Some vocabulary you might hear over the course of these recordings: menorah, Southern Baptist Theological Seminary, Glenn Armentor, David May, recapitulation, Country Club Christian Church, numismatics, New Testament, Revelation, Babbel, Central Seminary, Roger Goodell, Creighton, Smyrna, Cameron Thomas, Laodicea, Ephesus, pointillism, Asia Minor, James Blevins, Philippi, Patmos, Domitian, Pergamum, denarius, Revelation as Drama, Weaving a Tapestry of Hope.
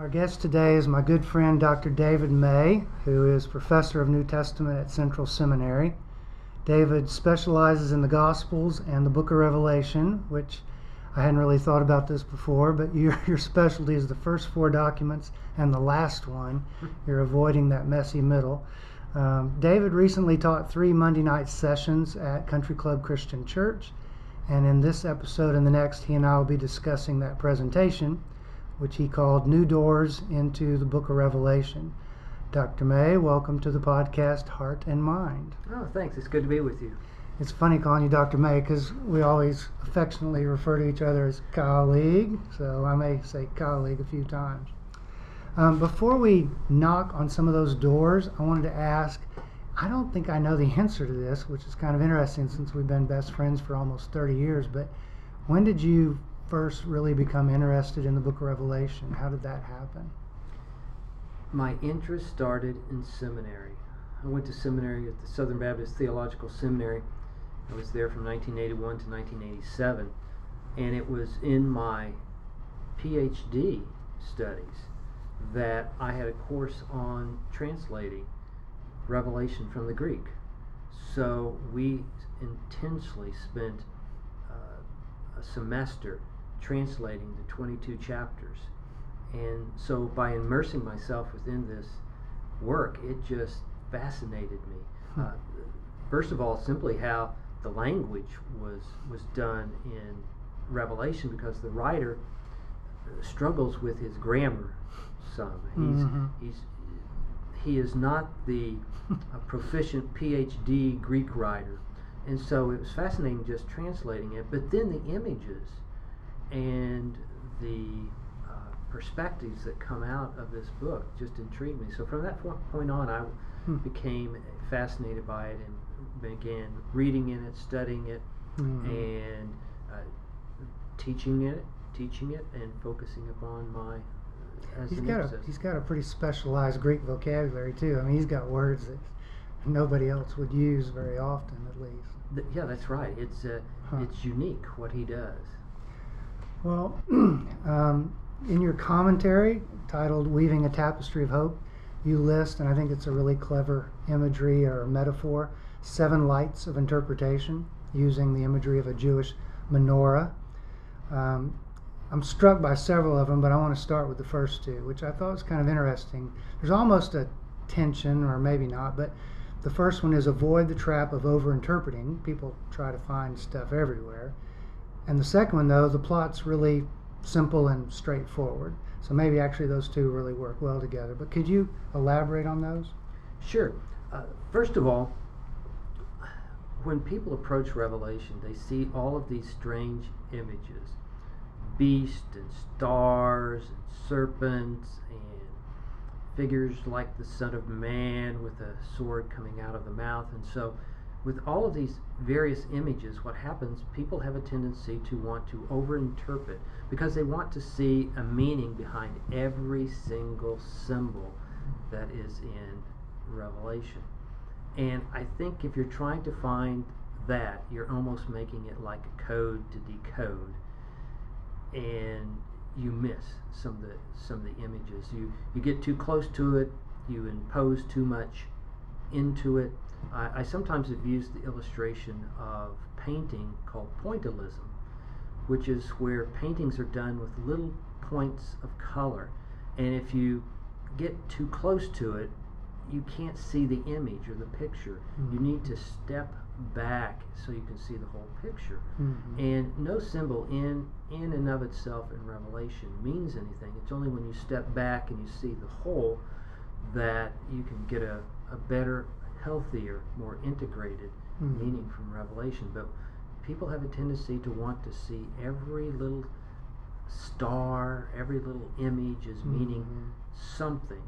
Our guest today is my good friend Dr. David May, who is professor of New Testament at Central Seminary. David specializes in the Gospels and the Book of Revelation, which I hadn't really thought about this before, but your specialty is the first four documents and the last one. You're avoiding that messy middle. David recently taught 3 Monday night sessions at Country Club Christian Church, and in this episode and the next, he and I will be discussing that presentation, which he called New Doors into the Book of Revelation. Dr. May, welcome to the podcast Heart and Mind. Oh, thanks. It's good to be with you. It's funny calling you Dr. May because we always affectionately refer to each other as colleague, so I may say colleague a few times. Before we knock on some of those doors, I wanted to ask, I don't think I know the answer to this, which is kind of interesting since we've been best friends for almost 30 years, but when did you first really become interested in the Book of Revelation? How did that happen? My interest started in seminary. I went to seminary at the Southern Baptist Theological Seminary. I was there from 1981 to 1987, and it was in my PhD studies that I had a course on translating Revelation from the Greek. So we intensely spent a semester translating the 22 chapters. And so by immersing myself within this work, it just fascinated me. First of all, simply how the language was done in Revelation, because the writer struggles with his grammar some. He is not the proficient PhD Greek writer. And so it was fascinating just translating it. But then the images and the perspectives that come out of this book just intrigued me. So from that point on, I became fascinated by it and began reading in it, studying it, and teaching it, and focusing upon my... He's got a pretty specialized Greek vocabulary, too. I mean, he's got words that nobody else would use very often, at least. Yeah, that's right. It's unique, what he does. Well, in your commentary, titled Weaving a Tapestry of Hope, you list, and I think it's a really clever imagery or metaphor, 7 lights of interpretation, using the imagery of a Jewish menorah. I'm struck by several of them, but I want to start with the first two, which I thought was kind of interesting. There's almost a tension, or maybe not, but the first one is avoid the trap of overinterpreting. People try to find stuff everywhere. And the second one, though, the plot's really simple and straightforward. So maybe actually those two really work well together. But could you elaborate on those? Sure. First of all, when people approach Revelation, they see all of these strange images. Beast and stars and serpents and figures like the Son of Man with a sword coming out of the mouth. And so with all of these various images, what happens, people have a tendency to want to overinterpret because they want to see a meaning behind every single symbol that is in Revelation. And I think if you're trying to find that, you're almost making it like a code to decode, and you miss some of the images. You get too close to it, you impose too much into it. I sometimes have used the illustration of painting called pointillism, which is where paintings are done with little points of color, and if you get too close to it, you can't see the image or the picture. You need to step back so you can see the whole picture. And no symbol in and of itself in Revelation means anything. It's only when you step back and you see the whole that you can get a better, healthier, more integrated meaning from Revelation. But people have a tendency to want to see every little star, every little image as meaning something.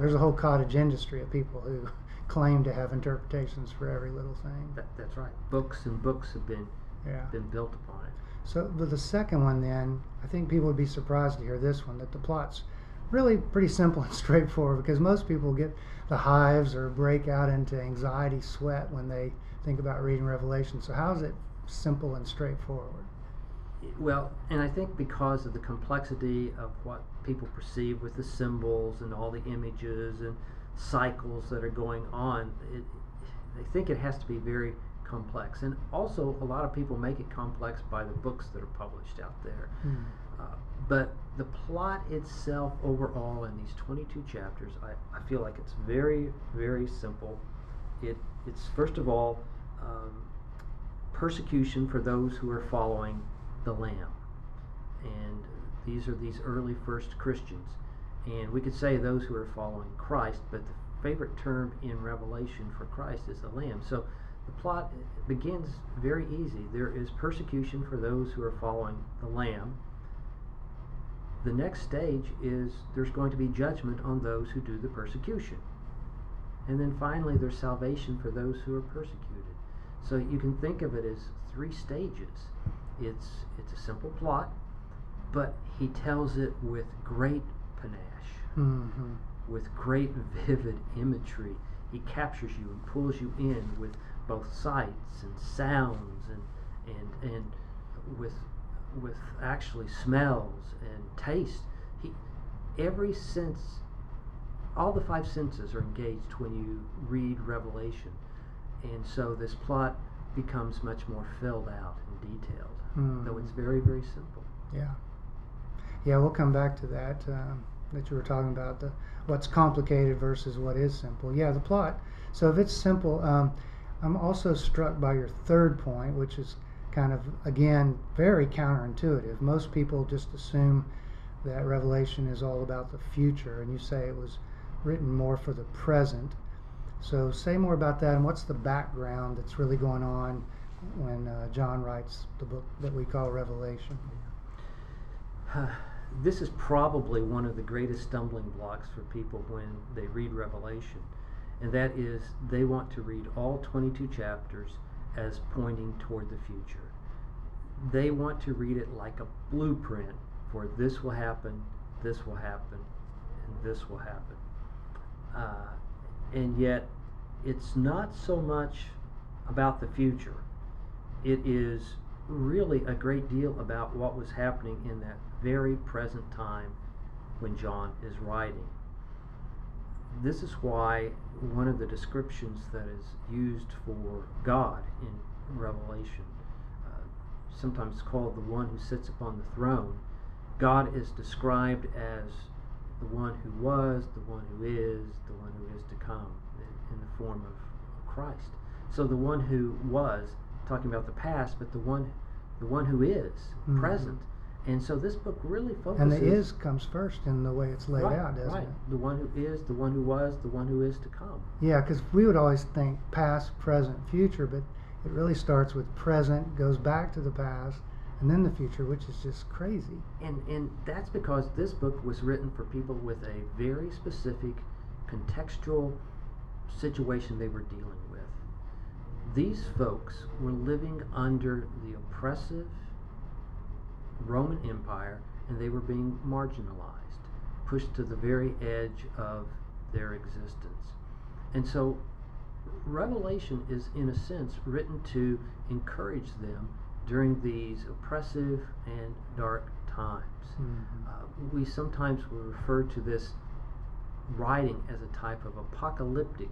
There's a whole cottage industry of people who claim to have interpretations for every little thing. That's right. Books and books have been built upon it. So the second one then, I think people would be surprised to hear this one, that the plot's really pretty simple and straightforward, because most people get the hives or break out into anxiety sweat when they think about reading Revelation. So how is it simple and straightforward? Well, and I think because of the complexity of what people perceive with the symbols and all the images and cycles that are going on, I think it has to be very complex. And also, a lot of people make it complex by the books that are published out there. Mm. But the plot itself overall in these 22 chapters, I feel like it's very, very simple. It's first of all, persecution for those who are following the Lamb. And these are these early first Christians. And we could say those who are following Christ, but the favorite term in Revelation for Christ is the Lamb. So the plot begins very easy. There is persecution for those who are following the Lamb. The next stage is there's going to be judgment on those who do the persecution. And then finally, there's salvation for those who are persecuted. So you can think of it as three stages. It's a simple plot, but he tells it with great panache, mm-hmm. with great vivid imagery. He captures you and pulls you in with both sights and sounds and with actually smells and taste. Every sense, all the five senses are engaged when you read Revelation. And so this plot becomes much more filled out and detailed, though it's very, very simple. Yeah. Yeah, we'll come back to that, that you were talking about, what's complicated versus what is simple. Yeah, the plot. So if it's simple, I'm also struck by your third point, which is kind of, again, very counterintuitive. Most people just assume that Revelation is all about the future, and you say it was written more for the present. So say more about that, and what's the background that's really going on when John writes the book that we call Revelation? This is probably one of the greatest stumbling blocks for people when they read Revelation, and that is they want to read all 22 chapters as pointing toward the future. They want to read it like a blueprint for this will happen, this will happen, and this will happen. And yet, it's not so much about the future. It is really a great deal about what was happening in that very present time when John is writing. This is why one of the descriptions that is used for God in Revelation, sometimes called the one who sits upon the throne, God is described as the one who was, the one who is, the one who is to come in the form of Christ. So the one who was, talking about the past, but the one who is, mm-hmm. present. And so this book really focuses... And the is comes first in the way it's laid out, doesn't it? Right, the one who is, the one who was, the one who is to come. Yeah, because we would always think past, present, future, but it really starts with present, goes back to the past, and then the future, which is just crazy. And that's because this book was written for people with a very specific contextual situation they were dealing with. These folks were living under the oppressive Roman Empire, and they were being marginalized, pushed to the very edge of their existence. And so Revelation is, in a sense, written to encourage them during these oppressive and dark times. Mm-hmm. We sometimes will refer to this writing as a type of apocalyptic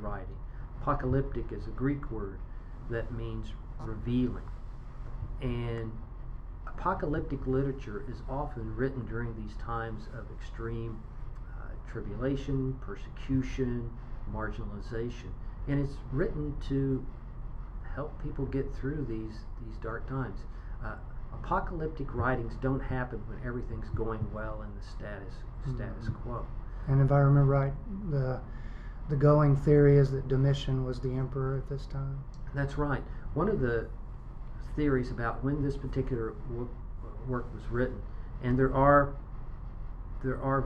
writing. Apocalyptic is a Greek word that means revealing. And apocalyptic literature is often written during these times of extreme tribulation, persecution, marginalization. And it's written to help people get through these dark times. Apocalyptic writings don't happen when everything's going well in the status quo. And if I remember right, the going theory is that Domitian was the emperor at this time? That's right. One of the theories about when this particular work was written, and there are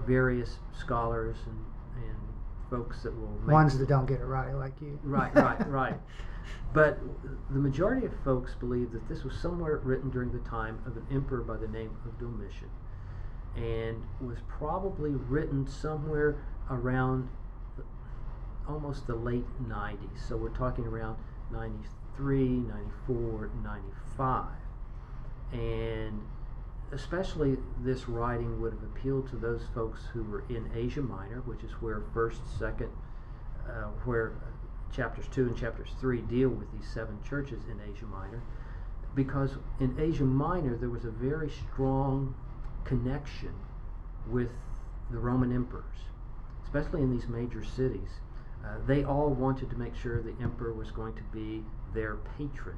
various scholars and folks that will make ones that don't get it right, like you. Right. But the majority of folks believe that this was somewhere written during the time of an emperor by the name of Domitian, and was probably written somewhere around almost the late 90s. So we're talking around 93, 94, 95. And especially this writing would have appealed to those folks who were in Asia Minor, which is where where chapters 2 and chapters 3 deal with these seven churches in Asia Minor, because in Asia Minor there was a very strong connection with the Roman emperors, especially in these major cities. They all wanted to make sure the emperor was going to be their patron,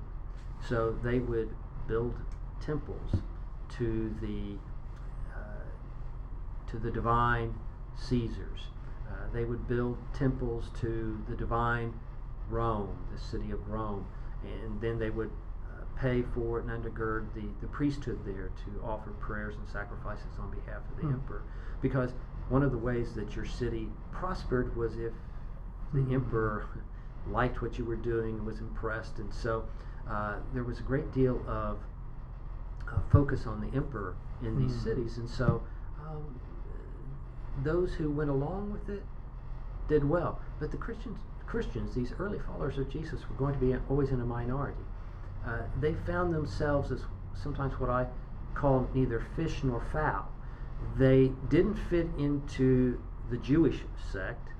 so they would build temples to the divine Caesars. They would build temples to the divine Rome, the city of Rome, and then they would pay for it and undergird the priesthood there to offer prayers and sacrifices on behalf of the emperor. Because one of the ways that your city prospered was if the emperor liked what you were doing and was impressed, and so there was a great deal of focus on the emperor in these cities, and so those who went along with it did well. But the Christians, these early followers of Jesus, were going to be always in a minority. They found themselves as sometimes what I call neither fish nor fowl. They didn't fit into the Jewish sect,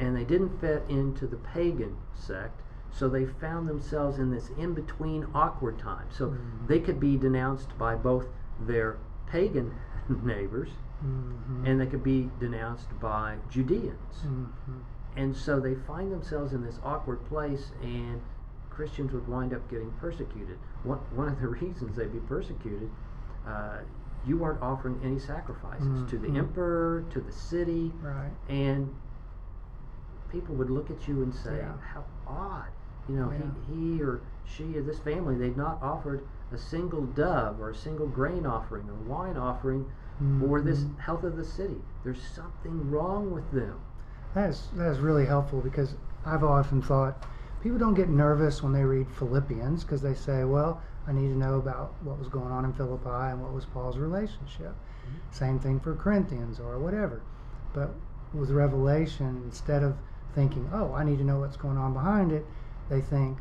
and they didn't fit into the pagan sect, so they found themselves in this in-between awkward time. So they could be denounced by both their pagan neighbors and they could be denounced by Judeans. And so they find themselves in this awkward place, and Christians would wind up getting persecuted. One of the reasons they'd be persecuted, you weren't offering any sacrifices to the emperor, to the city, and people would look at you and say, how odd, you know, he or she or this family, they've not offered a single dove or a single grain offering or wine offering for this health of the city. There's something wrong with them. That is really helpful, because I've often thought people don't get nervous when they read Philippians, because they say, well, I need to know about what was going on in Philippi and what was Paul's relationship. Same thing for Corinthians or whatever. But with Revelation, instead of thinking, oh, I need to know what's going on behind it, they think,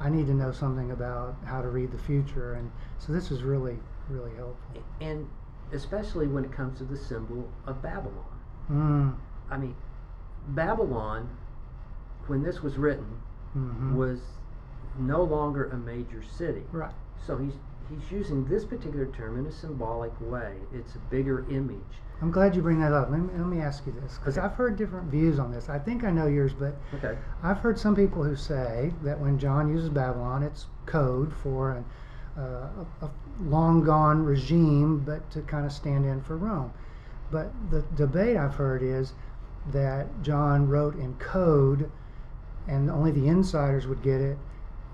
I need to know something about how to read the future. And so this is really, really helpful. And especially when it comes to the symbol of Babylon. I mean, Babylon, when this was written, was no longer a major city. So he's using this particular term in a symbolic way. It's a bigger image. I'm glad you bring that up. Let me ask you this, because I've heard different views on this. I think I know yours, but I've heard some people who say that when John uses Babylon, it's code for a long-gone regime, but to kind of stand in for Rome. But the debate I've heard is that John wrote in code, and only the insiders would get it,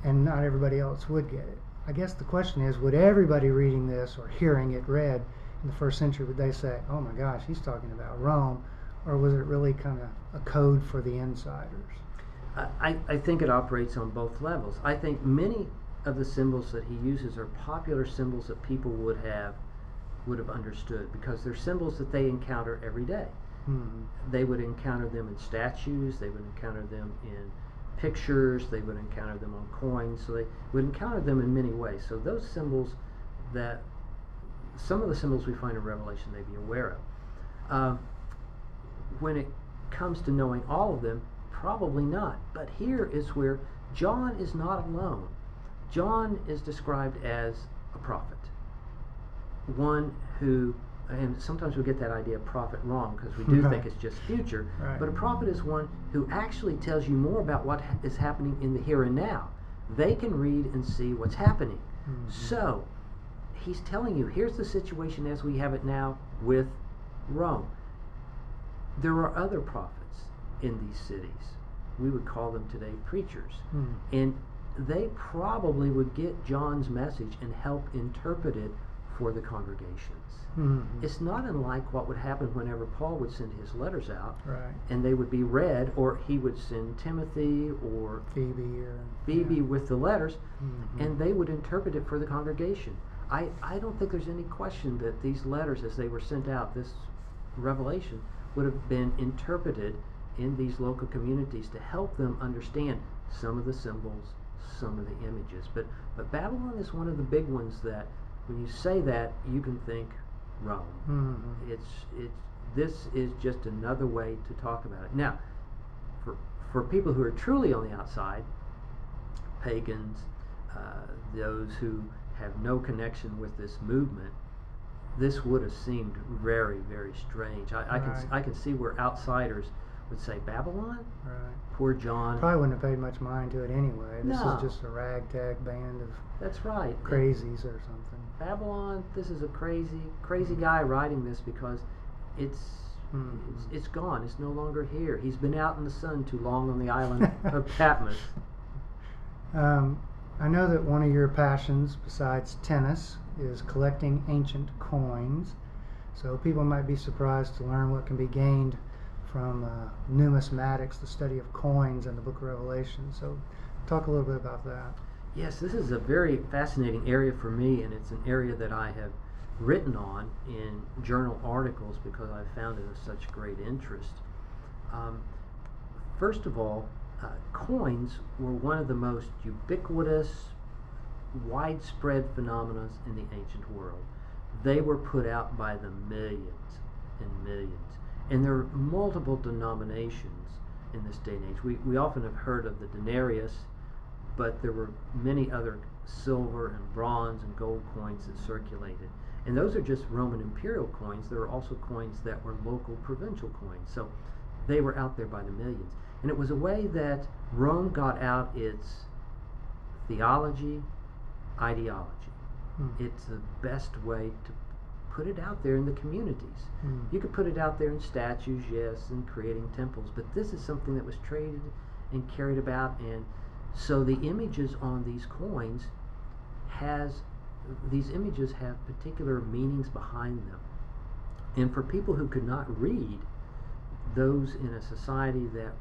and not everybody else would get it. I guess the question is, would everybody reading this or hearing it read in the first century, would they say, oh my gosh, he's talking about Rome, or was it really kind of a code for the insiders? I think it operates on both levels. I think many of the symbols that he uses are popular symbols that people would have understood, because they're symbols that they encounter every day. They would encounter them in statues, they would encounter them in pictures, they would encounter them on coins, so they would encounter them in many ways. So those symbols that, some of the symbols we find in Revelation, they'd be aware of. When it comes to knowing all of them, probably not. But here is where John is not alone. John is described as a prophet, one who, and sometimes we get that idea of prophet wrong, because we do think it's just future, but a prophet is one who actually tells you more about what is happening in the here and now. They can read and see what's happening. So he's telling you, here's the situation as we have it now with Rome. There are other prophets in these cities. We would call them today preachers. And they probably would get John's message and help interpret it for the congregations. It's not unlike what would happen whenever Paul would send his letters out, and they would be read, or he would send Timothy or Phoebe with the letters, and they would interpret it for the congregation. I don't think there's any question that these letters, as they were sent out, this revelation, would have been interpreted in these local communities to help them understand some of the symbols, some of the images. But Babylon is one of the big ones that when you say that, you can think Rome. Mm-hmm. This is just another way to talk about it. Now, for people who are truly on the outside, pagans, those who have no connection with this movement, this would have seemed very, very strange. I can see where outsiders would say, Babylon? Right. Poor John. Probably wouldn't have paid much mind to it anyway. This is just a ragtag band of crazies or something. Babylon, this is a crazy guy writing this because it's gone. It's no longer here. He's been out in the sun too long on the island of Patmos. I know that one of your passions, besides tennis, is collecting ancient coins. So people might be surprised to learn what can be gained from numismatics, the study of coins in the Book of Revelation. So talk a little bit about that. Yes, this is a very fascinating area for me, and it's an area that I have written on in journal articles because I found it of such great interest. First of all, coins were one of the most ubiquitous, widespread phenomena in the ancient world. They were put out by the millions and millions. And there are multiple denominations in this day and age. We often have heard of the denarius, but there were many other silver and bronze and gold coins that circulated. And those are just Roman imperial coins. There were also coins that were local provincial coins. So they were out there by the millions. And it was a way that Rome got out its theology, ideology. It's the best way to put it out there in the communities. You could put it out there in statues, yes, and creating temples, but this is something that was traded and carried about. And so the images on these coins have particular meanings behind them. And for people who could not read, those in a society that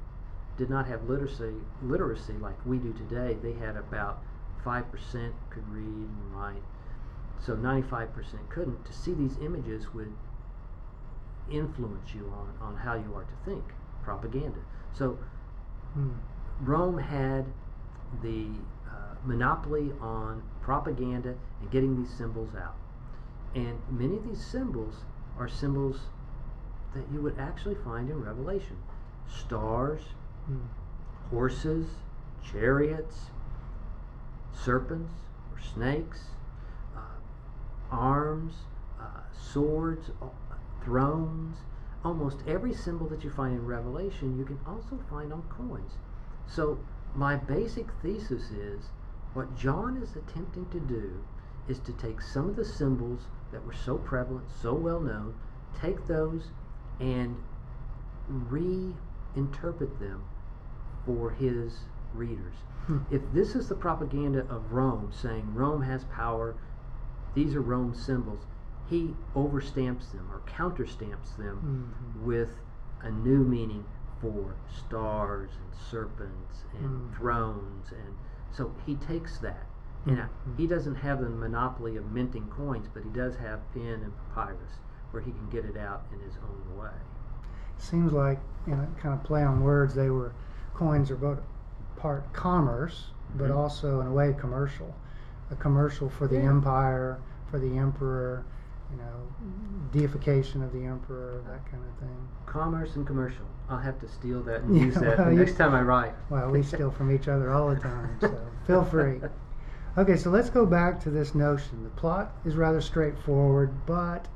did not have literacy like we do today, they had about 5% could read and write, so 95% couldn't. To see these images would influence you on how you are to think, propaganda. So Rome had the monopoly on propaganda and getting these symbols out. And many of these symbols are symbols that you would actually find in Revelation. Stars, horses, chariots, serpents or snakes, arms, swords, thrones. Almost every symbol that you find in Revelation you can also find on coins. So my basic thesis is what John is attempting to do is to take some of the symbols that were so prevalent, so well known, take those and reinterpret them for his readers. If this is the propaganda of Rome, saying Rome has power, these are Rome's symbols, he overstamps them or counterstamps them with a new meaning for stars and serpents and thrones. And so he takes that. And he doesn't have the monopoly of minting coins, but he does have pen and papyrus where he can get it out in his own way. Seems like, you know, kind of play on words, coins are both part commerce, but also in a way commercial. A commercial for the empire, for the emperor, you know, deification of the emperor, that kind of thing. Commerce and commercial. I'll have to steal that and use that next time I write. Well, we steal from each other all the time, so feel free. Okay, so let's go back to this notion. The plot is rather straightforward, but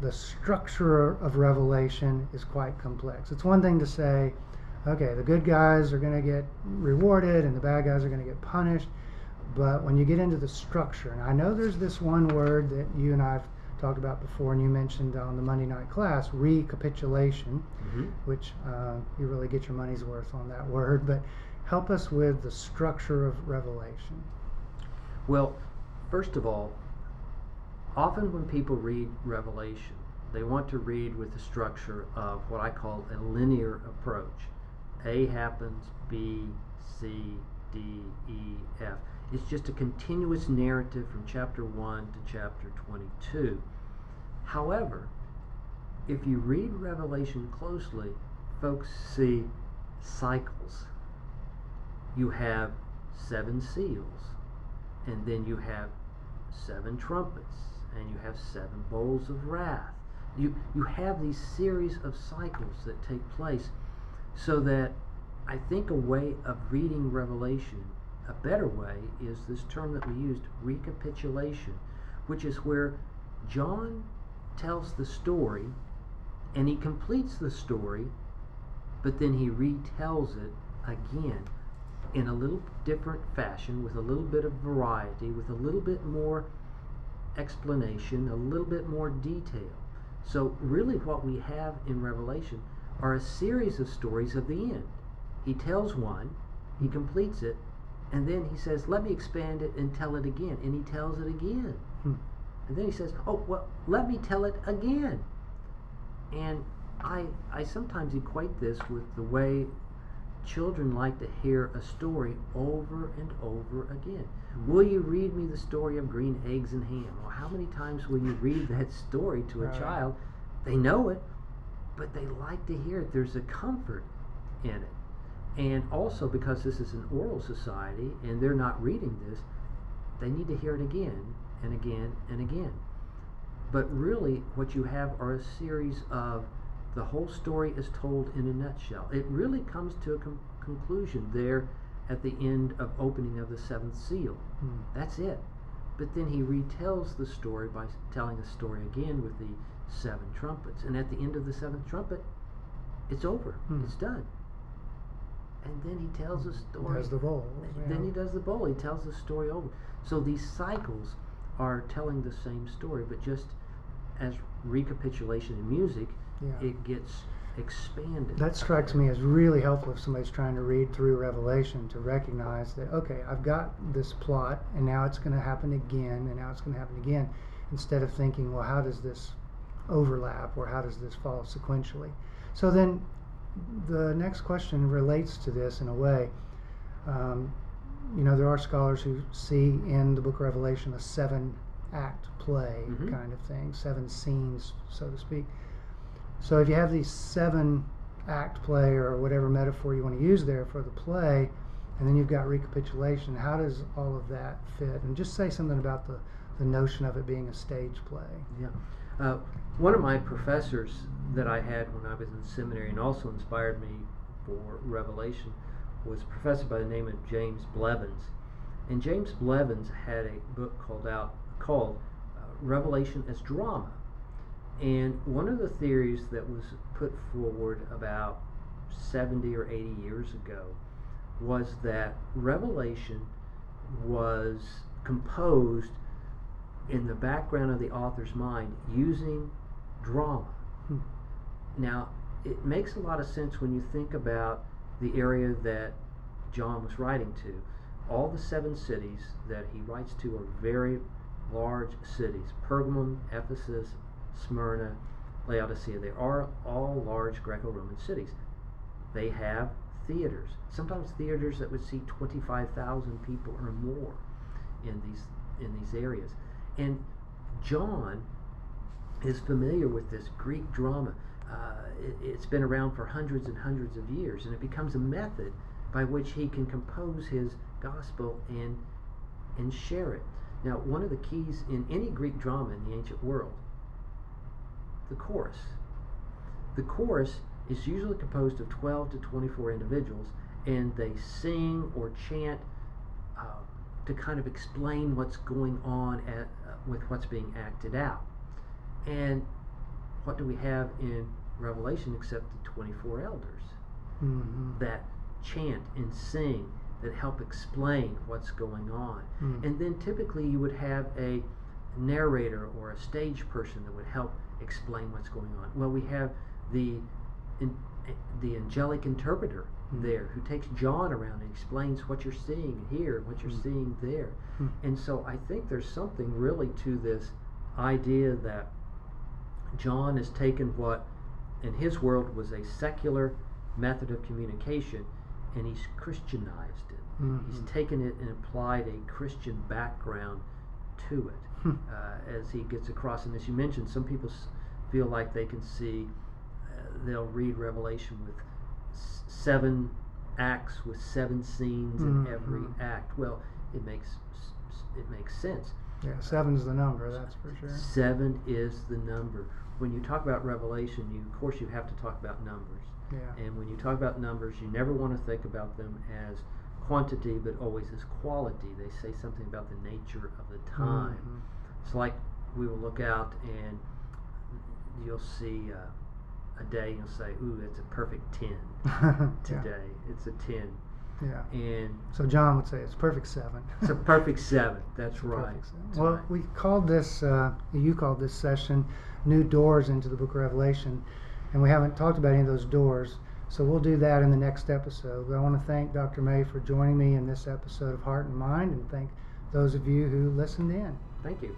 the structure of Revelation is quite complex. It's one thing to say, okay, the good guys are going to get rewarded and the bad guys are going to get punished. But when you get into the structure, and I know there's this one word that you and I've talked about before, and you mentioned on the Monday night class, recapitulation, which you really get your money's worth on that word. But help us with the structure of Revelation. Well, first of all, often when people read Revelation, they want to read with the structure of what I call a linear approach. A happens, B, C, D, E, F. It's just a continuous narrative from chapter 1 to chapter 22. However, if you read Revelation closely, folks see cycles. You have seven seals, and then you have seven trumpets, and you have seven bowls of wrath. You have these series of cycles that take place, so that I think a way of reading Revelation, a better way, is this term that we used, recapitulation, which is where John tells the story and he completes the story, but then he retells it again in a little different fashion, with a little bit of variety, with a little bit more explanation, a little bit more detail. So really what we have in Revelation are a series of stories of the end. He tells one, he completes it, and then he says, let me expand it and tell it again. And he tells it again. And then he says, oh, well, let me tell it again. And I sometimes equate this with the way children like to hear a story over and over again. Will you read me the story of green eggs and ham? Well, how many times will you read that story to a child? They know it, but they like to hear it. There's a comfort in it. And also, because this is an oral society and they're not reading this, they need to hear it again and again and again. But really, what you have are a series of, the whole story is told in a nutshell. It really comes to a conclusion there at the end of opening of the seventh seal. That's it. But then he retells the story by telling the story again with the seven trumpets. And at the end of the seventh trumpet, it's over. It's done. And then he tells the story. He does the bowl. Then he does the bowl. He tells the story over. So these cycles are telling the same story, but just as recapitulation in music, it gets expanded. That strikes me as really helpful if somebody's trying to read through Revelation, to recognize that, okay, I've got this plot, and now it's going to happen again, and now it's going to happen again, instead of thinking, well, how does this overlap, or how does this follow sequentially? So then the next question relates to this in a way. You know, there are scholars who see in the book of Revelation a seven-act play kind of thing, seven scenes, so to speak. So if you have these seven-act play, or whatever metaphor you want to use there for the play, and then you've got recapitulation, how does all of that fit? And just say something about the notion of it being a stage play. Yeah. One of my professors that I had when I was in seminary, and also inspired me for Revelation, was a professor by the name of James Blevins. And James Blevins had a book called Revelation as Drama. And one of the theories that was put forward about 70 or 80 years ago was that Revelation was composed in the background of the author's mind using drama. Now, it makes a lot of sense when you think about the area that John was writing to. All the seven cities that he writes to are very large cities. Pergamum, Ephesus, Smyrna, Laodicea. They are all large Greco-Roman cities. They have theaters. Sometimes theaters that would seat 25,000 people or more in these areas. And John is familiar with this Greek drama. It's been around for hundreds and hundreds of years, and it becomes a method by which he can compose his gospel and share it. Now, one of the keys in any Greek drama in the ancient world, the chorus. The chorus is usually composed of 12 to 24 individuals, and they sing or chant to kind of explain what's going on with what's being acted out. And what do we have in Revelation except the 24 elders that chant and sing, that help explain what's going on? And then typically you would have a narrator or a stage person that would help explain what's going on. Well, we have the angelic interpreter there, who takes John around and explains what you're seeing here, what you're seeing there. And so I think there's something really to this idea that John has taken what in his world was a secular method of communication, and he's Christianized it. He's taken it and applied a Christian background to it as he gets across. And as you mentioned, some people feel like they can see, they'll read Revelation with seven acts with 7 scenes in every act. Well, it makes sense. Yeah, 7's the number, that's for sure. 7 is the number. When you talk about Revelation, you, of course, you have to talk about numbers. Yeah. And when you talk about numbers, you never want to think about them as quantity, but always as quality. They say something about the nature of the time. It's like we will look out and you'll see a day and you'll say, ooh, it's a perfect 10 today. Yeah. It's a 10. Yeah. And so John would say it's perfect 7. It's a perfect 7. That's right. Well, we called this, you called this session, New Doors into the Book of Revelation. And we haven't talked about any of those doors. So we'll do that in the next episode. But I want to thank Dr. May for joining me in this episode of Heart and Mind, and thank those of you who listened in. Thank you.